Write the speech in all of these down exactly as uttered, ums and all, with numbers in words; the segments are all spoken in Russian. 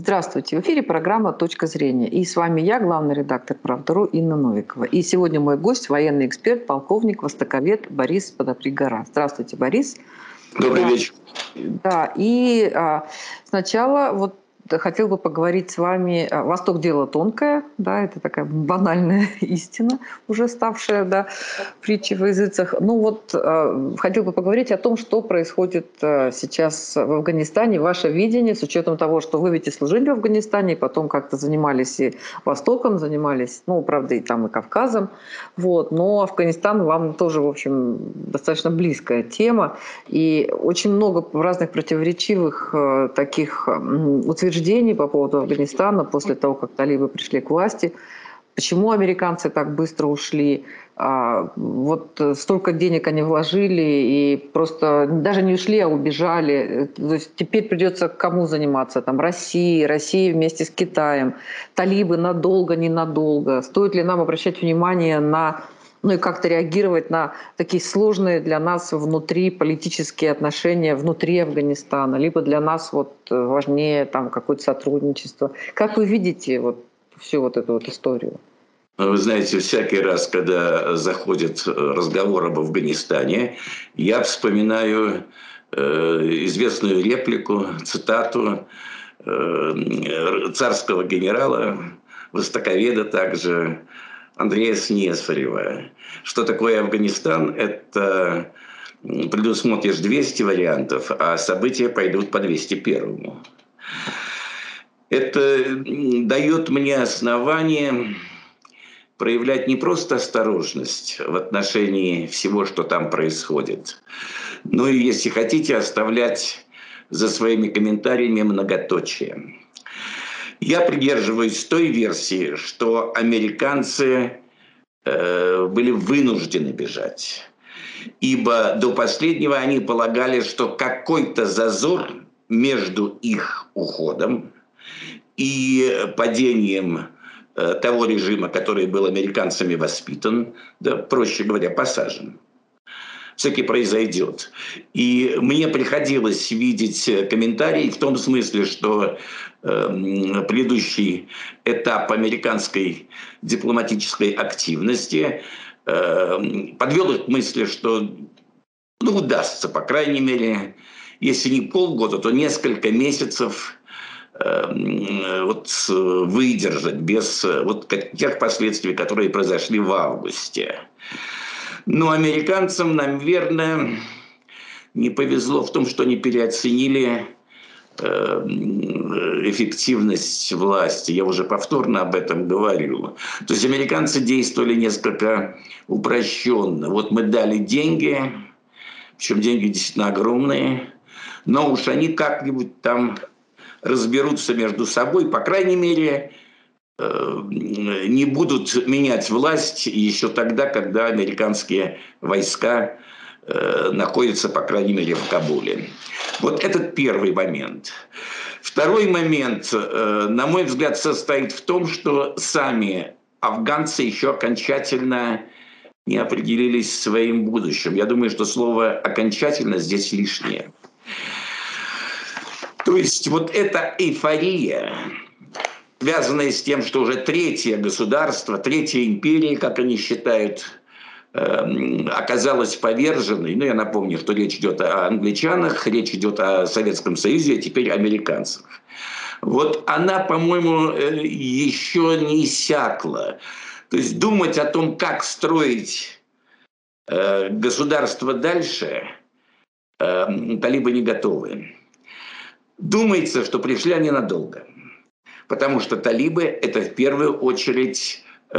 Здравствуйте, в эфире программа «Точка зрения». И с вами я, главный редактор «Правда.ру» Инна Новикова. И сегодня мой гость – военный эксперт, полковник, востоковед Борис Подопригора. Здравствуйте, Борис. Добрый да. вечер. Да, и а, сначала вот хотел бы поговорить с вами. Восток – дело тонкое, да, это такая банальная истина, уже ставшая, да, притчей во языцах. Ну вот, э, хотел бы поговорить о том, что происходит э, сейчас в Афганистане, ваше видение, с учетом того, что вы ведь и служили в Афганистане, и потом как-то занимались и Востоком, занимались, ну, правда, и там, и Кавказом, вот, но Афганистан вам тоже, в общем, достаточно близкая тема, и очень много разных противоречивых э, таких э, утверждений по поводу Афганистана после того, как талибы пришли к власти. Почему американцы так быстро ушли? Вот столько денег они вложили и просто даже не ушли, а убежали. То есть теперь придется кому заниматься? Там России, России вместе с Китаем. Талибы надолго, ненадолго. Стоит ли нам обращать внимание на... Ну и как-то реагировать на такие сложные для нас внутри политические отношения внутри Афганистана, либо для нас вот важнее там какое-то сотрудничество. Как вы видите вот всю вот эту вот историю? Вы знаете, всякий раз, когда заходит разговор об Афганистане, я вспоминаю известную реплику, цитату царского генерала, востоковеда также, Андрея Снесарева, что такое Афганистан, это предусмотришь двести вариантов, а события пойдут по двести первому. Это дает мне основание проявлять не просто осторожность в отношении всего, что там происходит, но и, если хотите, оставлять за своими комментариями многоточие. Я придерживаюсь той версии, что американцы э, были вынуждены бежать, ибо до последнего они полагали, что какой-то зазор между их уходом и падением э, того режима, который был американцами воспитан, да, проще говоря, посажен, все-таки произойдет. И мне приходилось видеть комментарии в том смысле, что э, предыдущий этап американской дипломатической активности э, подвел их к мысли, что ну, удастся, по крайней мере, если не полгода, то несколько месяцев э, вот, выдержать без вот, тех последствий, которые произошли в августе. Но американцам, наверное, не повезло в том, что они переоценили эффективность власти. Я уже повторно об этом говорю. То есть американцы действовали несколько упрощенно. Вот мы дали деньги, причем деньги действительно огромные, но уж они как-нибудь там разберутся между собой, по крайней мере, не будут менять власть еще тогда, когда американские войска э, находятся, по крайней мере, в Кабуле. Вот этот первый момент. Второй момент, э, на мой взгляд, состоит в том, что сами афганцы еще окончательно не определились со своим будущим. Я думаю, что слово «окончательно» здесь лишнее. То есть вот эта эйфория, связанные с тем, что уже третье государство, третья империя, как они считают, оказалась поверженной. Ну, я напомню, что речь идет о англичанах, речь идет о Советском Союзе, а теперь американцах. Вот она, по-моему, еще не иссякла. То есть думать о том, как строить государство дальше, талибы не готовы. Думается, что пришли они надолго. Потому что талибы – это в первую очередь э,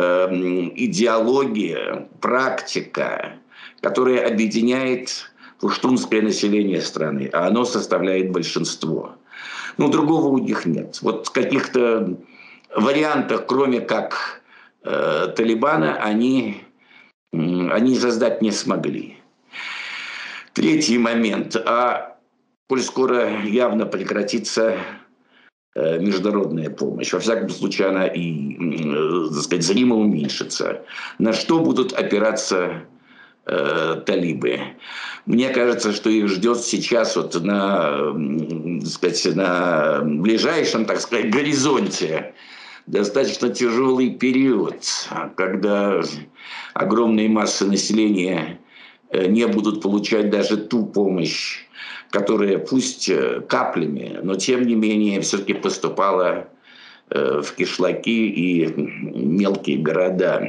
идеология, практика, которая объединяет пуштунское население страны, а оно составляет большинство. Ну, другого у них нет. Вот каких-то вариантов, кроме как э, Талибана, они, э, они создать не смогли. Третий момент. А коль скоро явно прекратится международная помощь. Во всяком случае, она и, так сказать, зримо уменьшится. На что будут опираться э, талибы. Мне кажется, что их ждет сейчас вот на, так сказать, на ближайшем, так сказать, горизонте достаточно тяжелый период, когда огромные массы населения не будут получать даже ту помощь, которая пусть каплями, но тем не менее все-таки поступала в кишлаки и мелкие города.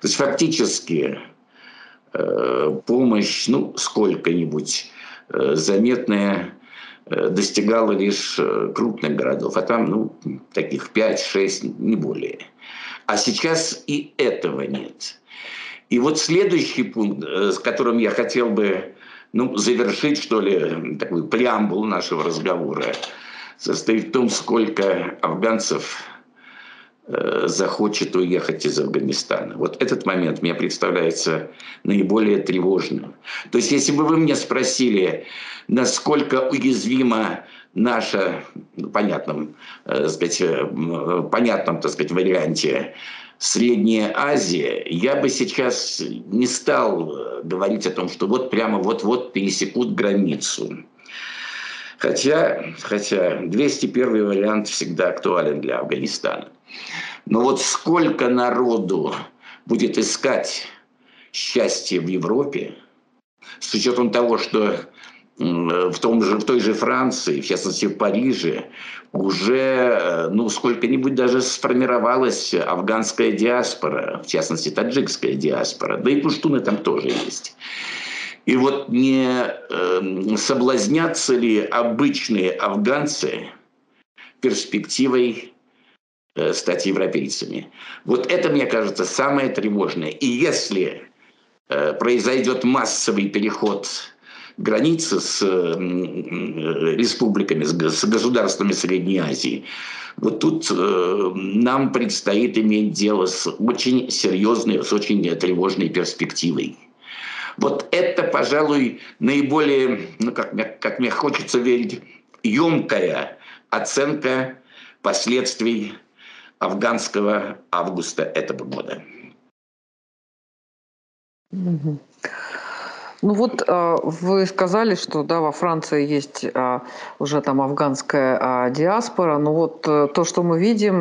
То есть фактически помощь, ну, сколько-нибудь заметная, достигала лишь крупных городов, а там, ну, таких пять-шесть, не более. А сейчас и этого нет. И вот следующий пункт, с которым я хотел бы, ну, завершить, что ли, такую преамбулу нашего разговора, состоит в том, сколько афганцев э, захочет уехать из Афганистана. Вот этот момент мне представляется наиболее тревожным. То есть, если бы вы меня спросили, насколько уязвима наша, ну, понятном, э, сказать, э, понятном, так сказать, варианте Средняя Азия, я бы сейчас не стал говорить о том, что вот прямо вот-вот пересекут границу. Хотя, хотя двести первый вариант всегда актуален для Афганистана. Но вот сколько народу будет искать счастье в Европе, с учетом того, что в, том же, в той же Франции, в частности в Париже, уже, ну, сколько-нибудь даже сформировалась афганская диаспора, в частности таджикская диаспора, да и пуштуны там тоже есть. И вот не э, соблазнятся ли обычные афганцы перспективой э, стать европейцами? Вот это, мне кажется, самое тревожное. И если э, произойдет массовый переход границы с э, республиками, с, с государствами Средней Азии, вот тут э, нам предстоит иметь дело с очень серьезной, с очень тревожной перспективой. Вот это, пожалуй, наиболее, ну, как мне, как мне хочется верить, емкая оценка последствий афганского августа этого года. Mm-hmm. Ну вот вы сказали, что да, во Франции есть уже там афганская диаспора, но вот то, что мы видим,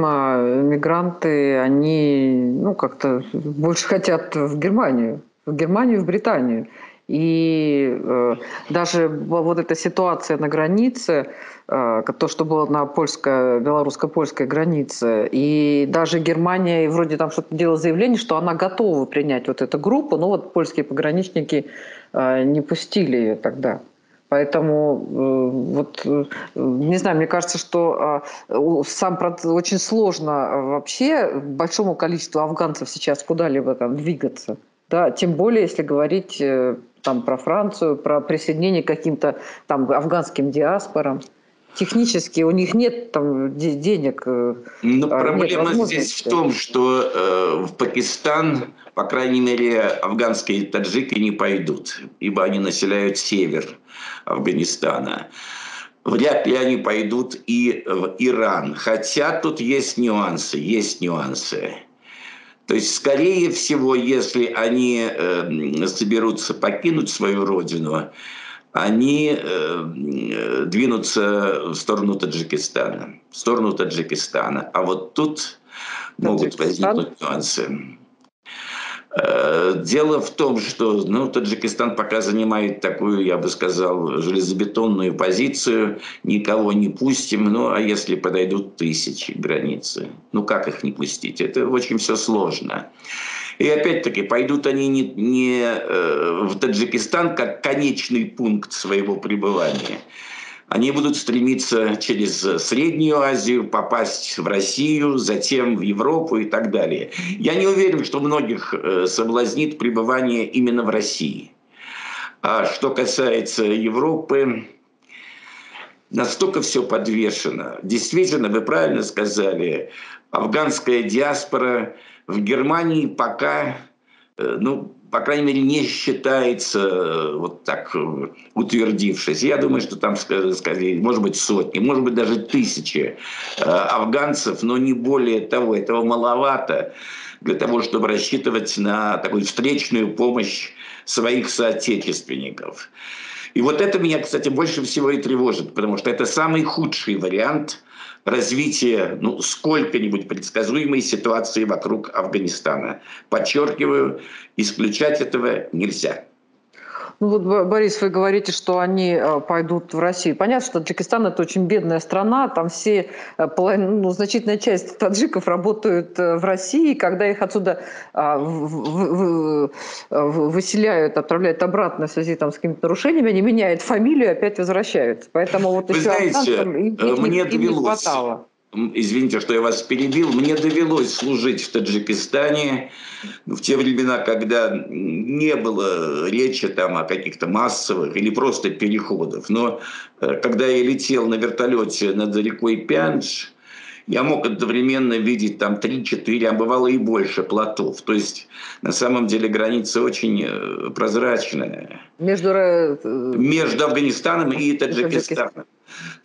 мигранты, они, ну, как-то больше хотят в Германию, в Германию, в Британию. И э, даже вот эта ситуация на границе, э, то, что было на польско- белорусско-польской границе, и даже Германия, и вроде там что-то делала заявление, что она готова принять вот эту группу, но вот польские пограничники э, не пустили ее тогда. Поэтому, э, вот, э, не знаю, мне кажется, что э, сам процесс, очень сложно вообще большому количеству афганцев сейчас куда-либо там двигаться. Да, тем более, если говорить там про Францию, про присоединение к каким-то там афганским диаспорам. Технически у них нет там денег. Но проблема здесь в том, что э, в Пакистан, по крайней мере, афганские таджики не пойдут, ибо они населяют север Афганистана. Вряд ли они пойдут и в Иран. Хотя тут есть нюансы, есть нюансы. То есть, скорее всего, если они э, соберутся покинуть свою родину, они э, двинутся в сторону Таджикистана. В сторону Таджикистана. А вот тут могут возникнуть нюансы. Э, дело в том, что, ну, Таджикистан пока занимает такую, я бы сказал, железобетонную позицию. Никого не пустим. Ну, а если подойдут тысячи границы? Ну, как их не пустить? Это очень все сложно. И опять-таки, пойдут они не, не э, в Таджикистан как конечный пункт своего пребывания. Они будут стремиться через Среднюю Азию попасть в Россию, затем в Европу и так далее. Я не уверен, что многих соблазнит пребывание именно в России. А что касается Европы, настолько все подвешено. Действительно, вы правильно сказали, афганская диаспора в Германии пока, ну, по крайней мере, не считается вот так утвердившись. Я думаю, что там, скажем, может быть, сотни, может быть, даже тысячи афганцев, но не более того. Этого маловато для того, чтобы рассчитывать на такую встречную помощь своих соотечественников. И вот это меня, кстати, больше всего и тревожит, потому что это самый худший вариант развития, ну, сколько-нибудь предсказуемой ситуации вокруг Афганистана. Подчеркиваю, исключать этого нельзя. Ну вот, Борис, вы говорите, что они пойдут в Россию. Понятно, что Таджикистан – это очень бедная страна, там все, ну, значительная часть таджиков работают в России, когда их отсюда выселяют, отправляют обратно в связи там, с какими-то нарушениями, они меняют фамилию и опять возвращаются. Поэтому вот вы еще знаете, афганцам, мне им, довелось, им не хватало. Извините, что я вас перебил. Мне довелось служить в Таджикистане в те времена, когда не было речи там о каких-то массовых или просто переходах. Но когда я летел на вертолете над рекой Пянж, я мог одновременно видеть там три-четыре, а бывало и больше плотов. То есть, на самом деле, граница очень прозрачная. Между, Между Афганистаном и Таджикистаном.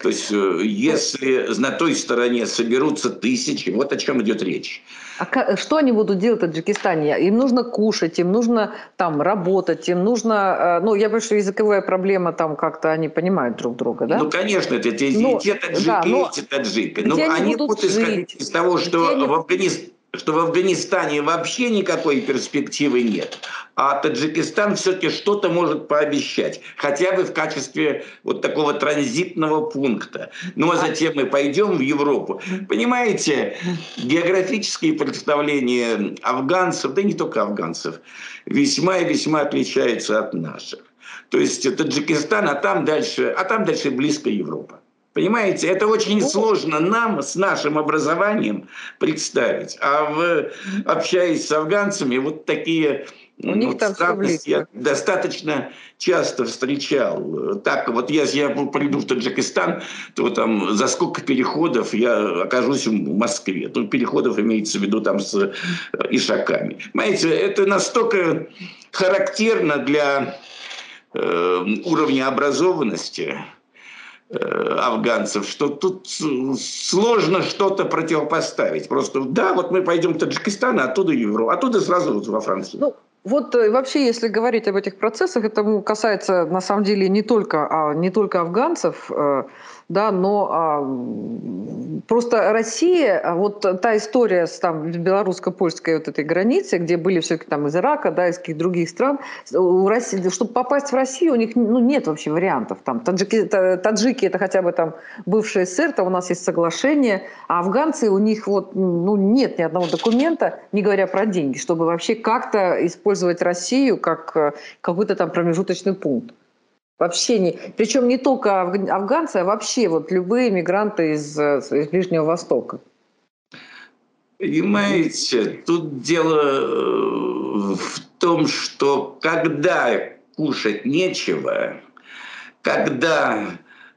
То есть, если на той стороне соберутся тысячи, вот о чем идет речь. А что они будут делать в Таджикистане? Им нужно кушать, им нужно там работать, им нужно... Ну, я понимаю, что языковая проблема, там как-то они понимают друг друга, да? Ну, конечно, это те, но, те таджики, да, но, эти таджики. Но они будут исходить из того, что в, Афганистане, что в Афганистане вообще никакой перспективы нет. А Таджикистан все-таки что-то может пообещать, хотя бы в качестве вот такого транзитного пункта. Ну а затем мы пойдем в Европу. Понимаете, географические представления афганцев, да и не только афганцев, весьма и весьма отличаются от наших. То есть Таджикистан, а там дальше, а там дальше близко Европа. Понимаете, это очень сложно нам с нашим образованием представить. А в, общаясь с афганцами, вот такие... У них там странности я достаточно часто встречал. Так вот, если я приду в Таджикистан, то там за сколько переходов я окажусь в Москве. Ну, переходов имеется в виду там с ишаками. Понимаете, это настолько характерно для э, уровня образованности афганцев, что тут сложно что-то противопоставить. Просто да, вот мы пойдем в Таджикистан, а оттуда Европу, оттуда сразу во Францию. Ну, вот вообще, если говорить об этих процессах, это касается на самом деле не только, не только афганцев, да, но а, просто Россия, вот та история с там белорусско-польской вот этой границей, где были все-таки там из Ирака, да, из каких-то других стран, у России, чтобы попасть в Россию, у них ну, нет вообще вариантов. Там, таджики, таджики это хотя бы там бывшие эс эс эс эр, там у нас есть соглашение, а афганцы у них вот, ну, нет ни одного документа, не говоря про деньги, чтобы вообще как-то использовать Россию как какой-то там промежуточный пункт. Вообще не, причем не только афганцы, а вообще вот любые мигранты из, из Ближнего Востока. Понимаете, тут дело в том, что когда кушать нечего, когда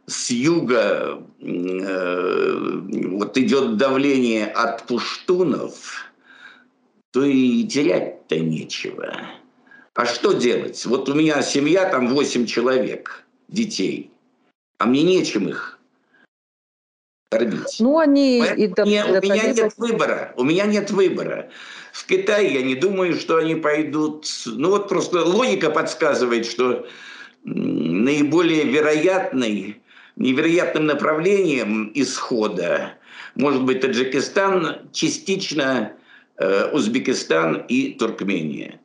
с юга э, вот идет давление от пуштунов, то и терять-то нечего. А что делать? Вот у меня семья, там восемь человек, детей, а мне нечем их кормить. Ну, они... И там, у меня, у меня нет так... выбора. У меня нет выбора. В Китае я не думаю, что они пойдут... Ну, вот просто логика подсказывает, что наиболее вероятной, невероятным направлением исхода может быть Таджикистан, частично э, Узбекистан и Туркмения.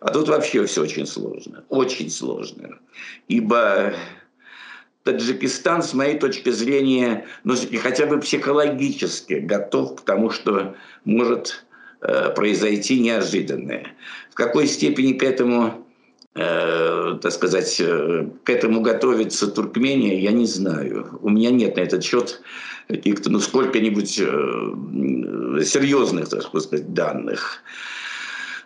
А тут вообще все очень сложно, очень сложно, ибо Таджикистан, с моей точки зрения, ну, хотя бы психологически готов к тому, что может э, произойти неожиданное. В какой степени к этому, э, так сказать, э, к этому готовится Туркмения, я не знаю. У меня нет на этот счет каких-то, ну, сколько-нибудь э, серьезных, так сказать, данных.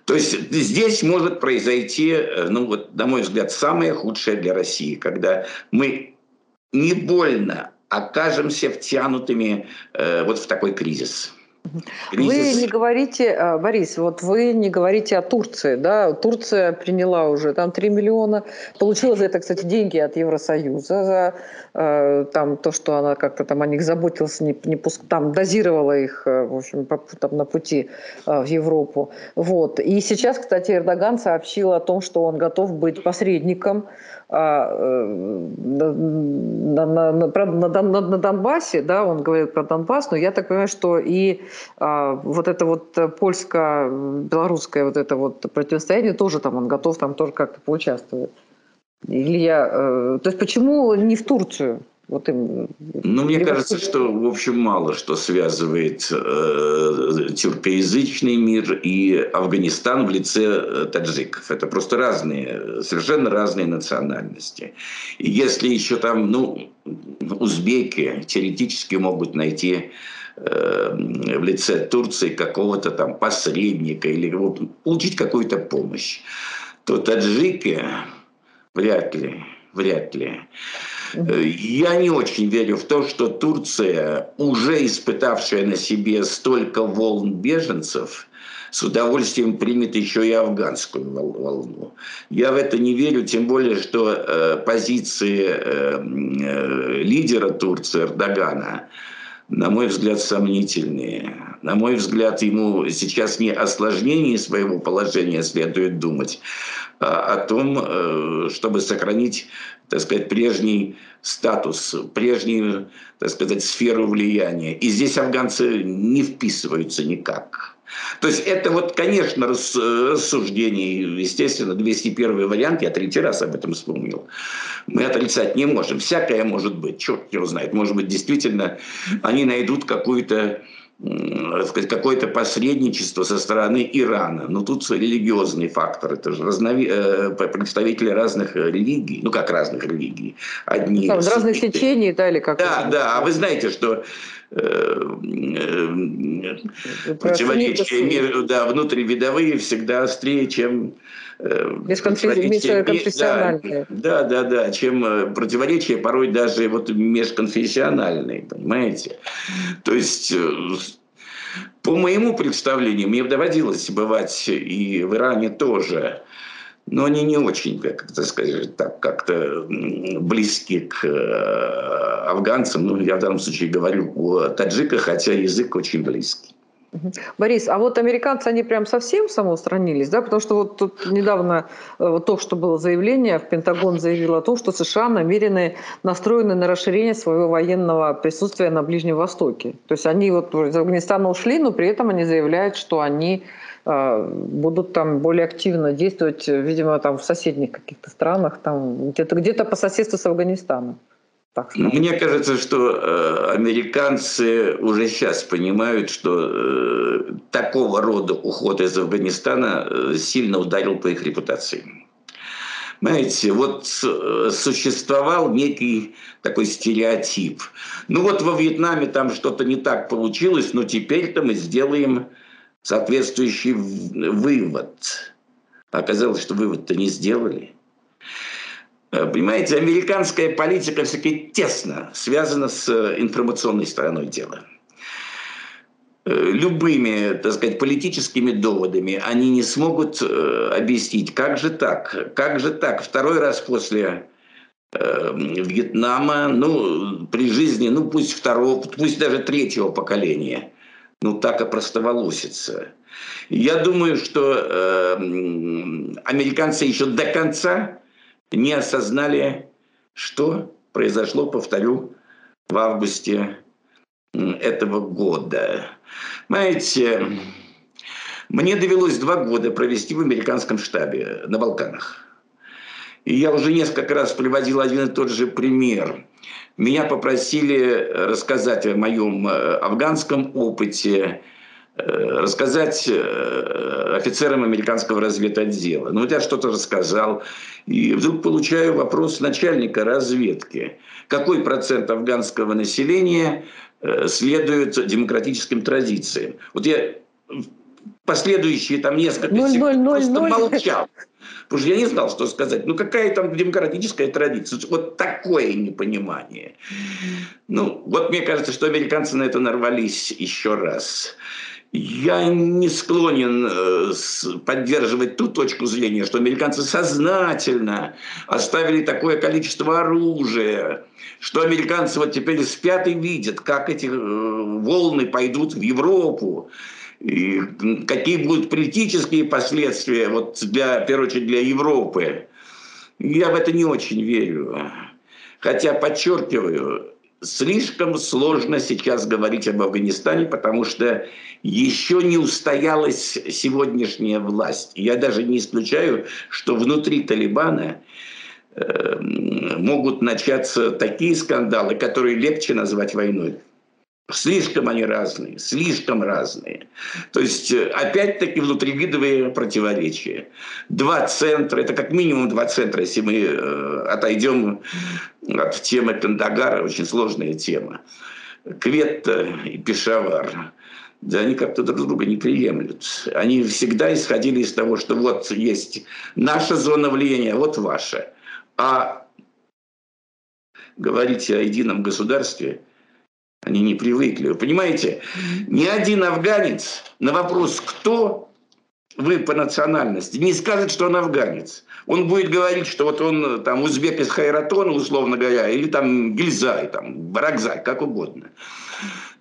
То есть здесь может произойти, ну вот, на мой взгляд, самое худшее для России, когда мы не больно окажемся втянутыми э, вот в такой кризис. Кризис. Вы не говорите, Борис, вот вы не говорите о Турции, да? Турция приняла уже там три миллиона, получила за это, кстати, деньги от Евросоюза, за э, там, то, что она как-то там о них заботилась, не, не пуск... там дозировала их, в общем, по, там, на пути э, в Европу. Вот. И сейчас, кстати, Эрдоган сообщил о том, что он готов быть посредником э, э, на, на, на, на, на, на Донбассе, да, он говорит про Донбасс, но я так понимаю, что и вот это вот польско-белорусское вот это вот противостояние тоже там он готов там тоже как-то поучаствовать. Или я, то есть почему не в Турцию? Вот им... Ну, мне Или кажется, вообще... что, в общем, мало что связывает э, тюркоязычный мир и Афганистан в лице таджиков. Это просто разные, совершенно разные национальности. И если еще там, ну, узбеки теоретически могут найти в лице Турции какого-то там посредника или получить какую-то помощь, то таджики вряд ли, вряд ли. Я не очень верю в то, что Турция, уже испытавшая на себе столько волн беженцев, с удовольствием примет еще и афганскую волну. Я в это не верю, тем более, что э, позиции э, э, лидера Турции Эрдогана, на мой взгляд, сомнительные. На мой взгляд, ему сейчас не о сложнении своего положения следует думать, а о том, чтобы сохранить, так сказать, прежний статус, прежнюю, так сказать, сферу влияния. И здесь афганцы не вписываются никак. То есть это вот, конечно, рассуждение, естественно, двести первый вариант, я третий раз об этом вспомнил. Мы отрицать не можем. Всякое может быть, черт его знает. Может быть, действительно, они найдут какую-то, какое-то посредничество со стороны Ирана. Но тут религиозный фактор. Это же разнови... представители разных религий. Ну, как разных религий. Одни ну, там, разных течений, да, или как? Да, да. А вы знаете, что противоречия между, да, внутривидовые всегда острее, чем межконфессиональные. Да, да, да, чем противоречия порой даже вот межконфессиональные, понимаете? То есть, по моему представлению, мне доводилось бывать и в Иране тоже, но они не очень, как так сказать, так, как-то близки к афганцам. Ну, я в данном случае говорю о таджиках, хотя язык очень близкий. Борис, а вот американцы, они прям совсем самоустранились, да? Потому что вот тут недавно вот то, что было заявление, в Пентагон заявил о том, что США намерены, настроены на расширение своего военного присутствия на Ближнем Востоке. То есть они вот из Афганистана ушли, но при этом они заявляют, что они будут там более активно действовать, видимо, там в соседних каких-то странах, там где-то, где-то по соседству с Афганистаном. Так, мне кажется, что э, американцы уже сейчас понимают, что э, такого рода уход из Афганистана э, сильно ударил по их репутации. Знаете, вот э, существовал некий такой стереотип. Ну вот во Вьетнаме там что-то не так получилось, но теперь-то мы сделаем соответствующий вывод. Оказалось, что вывод-то не сделали. Понимаете, американская политика все-таки тесно связана с информационной стороной дела. Любыми, так сказать, политическими доводами они не смогут объяснить, как же так, как же так, второй раз после Вьетнама, ну, при жизни, ну, пусть второго, пусть даже третьего поколения, ну, так опростоволосится. Я думаю, что американцы еще до конца не осознали, что произошло, повторю, в августе этого года. Знаете, мне довелось два года провести в американском штабе на Балканах. И я уже несколько раз приводил один и тот же пример. Меня попросили рассказать о моем афганском опыте, рассказать офицерам американского разведотдела. Ну, я что-то рассказал, и вдруг получаю вопрос начальника разведки. Какой процент афганского населения следует демократическим традициям? Вот я последующие там несколько секунд просто молчал. Потому что я не знал, что сказать. Ну, какая там демократическая традиция? Вот такое непонимание. Ну, вот мне кажется, что американцы на это нарвались еще раз. Я не склонен поддерживать ту точку зрения, что американцы сознательно оставили такое количество оружия, что американцы вот теперь спят и видят, как эти волны пойдут в Европу. И какие будут политические последствия, вот для, в первую очередь, для Европы. Я в это не очень верю. Хотя, подчеркиваю, слишком сложно сейчас говорить об Афганистане, потому что еще не устоялась сегодняшняя власть. Я даже не исключаю, что внутри Талибана э, могут начаться такие скандалы, которые легче назвать войной. Слишком они разные, слишком разные. То есть, опять-таки, внутривидовые противоречия. Два центра, это как минимум два центра, если мы э, отойдем от темы Кандагара, очень сложная тема. Кветта и Пешавар, да они как-то друг друга не приемлют. Они всегда исходили из того, что вот есть наша зона влияния, вот ваша. А говорите о едином государстве, они не привыкли. Вы понимаете, ни один афганец на вопрос, кто вы по национальности, не скажет, что он афганец. Он будет говорить, что вот он там узбек из Хайратона, условно говоря, или там Гильзай, там Баракзай, как угодно.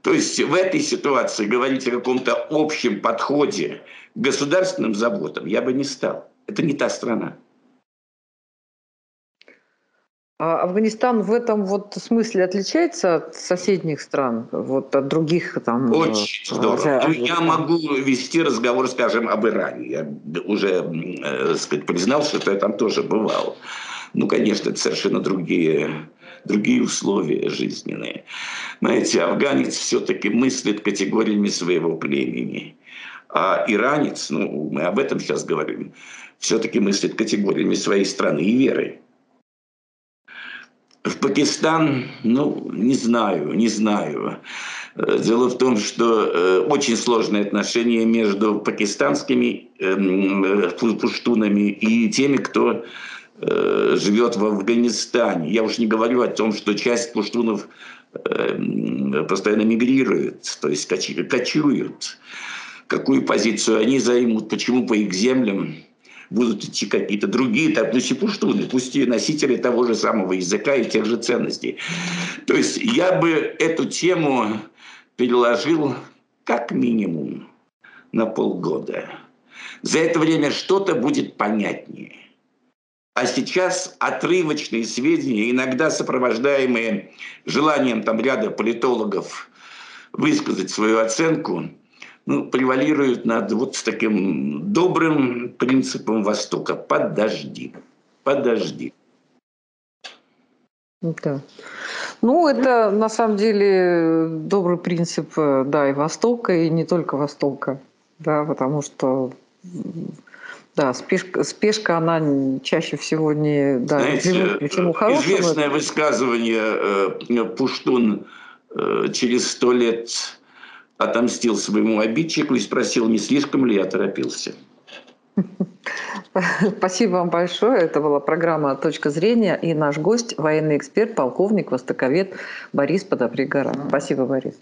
То есть в этой ситуации говорить о каком-то общем подходе к государственным заботам я бы не стал. Это не та страна. Афганистан в этом вот смысле отличается от соседних стран, вот от других там. Очень здорово. Я могу вести разговор, скажем, об Иране. Я уже, так сказать, признал, что я там тоже бывал. Ну, конечно, это совершенно другие, другие условия жизненные. Знаете, афганец все-таки мыслит категориями своего племени. А иранец, ну, мы об этом сейчас говорим, все-таки мыслит категориями своей страны и веры. В Пакистан, ну, не знаю, не знаю. Дело в том, что очень сложные отношения между пакистанскими пуштунами и теми, кто живет в Афганистане. Я уж не говорю о том, что часть пуштунов постоянно мигрирует, то есть кочуют. Какую позицию они займут, почему по их землям будут идти какие-то другие, так, пусть и пуштуны, пусть и носители того же самого языка и тех же ценностей. То есть я бы эту тему переложил как минимум на полгода. За это время что-то будет понятнее. А сейчас отрывочные сведения, иногда сопровождаемые желанием там ряда политологов высказать свою оценку, ну, превалируют над вот с таким добрым принципом Востока. Подожди, подожди. Да. Ну, это на самом деле добрый принцип, да, и Востока, и не только Востока, да, потому что, да, спешка, спешка она чаще всего не, да, знаете, к чему хорошему. Известное это высказывание «Пуштун через сто лет отомстил своему обидчику и спросил, не слишком ли я торопился». Спасибо вам большое. Это была программа «Точка зрения». И наш гость – военный эксперт, полковник, востоковед Борис Подопригора. Спасибо, Борис.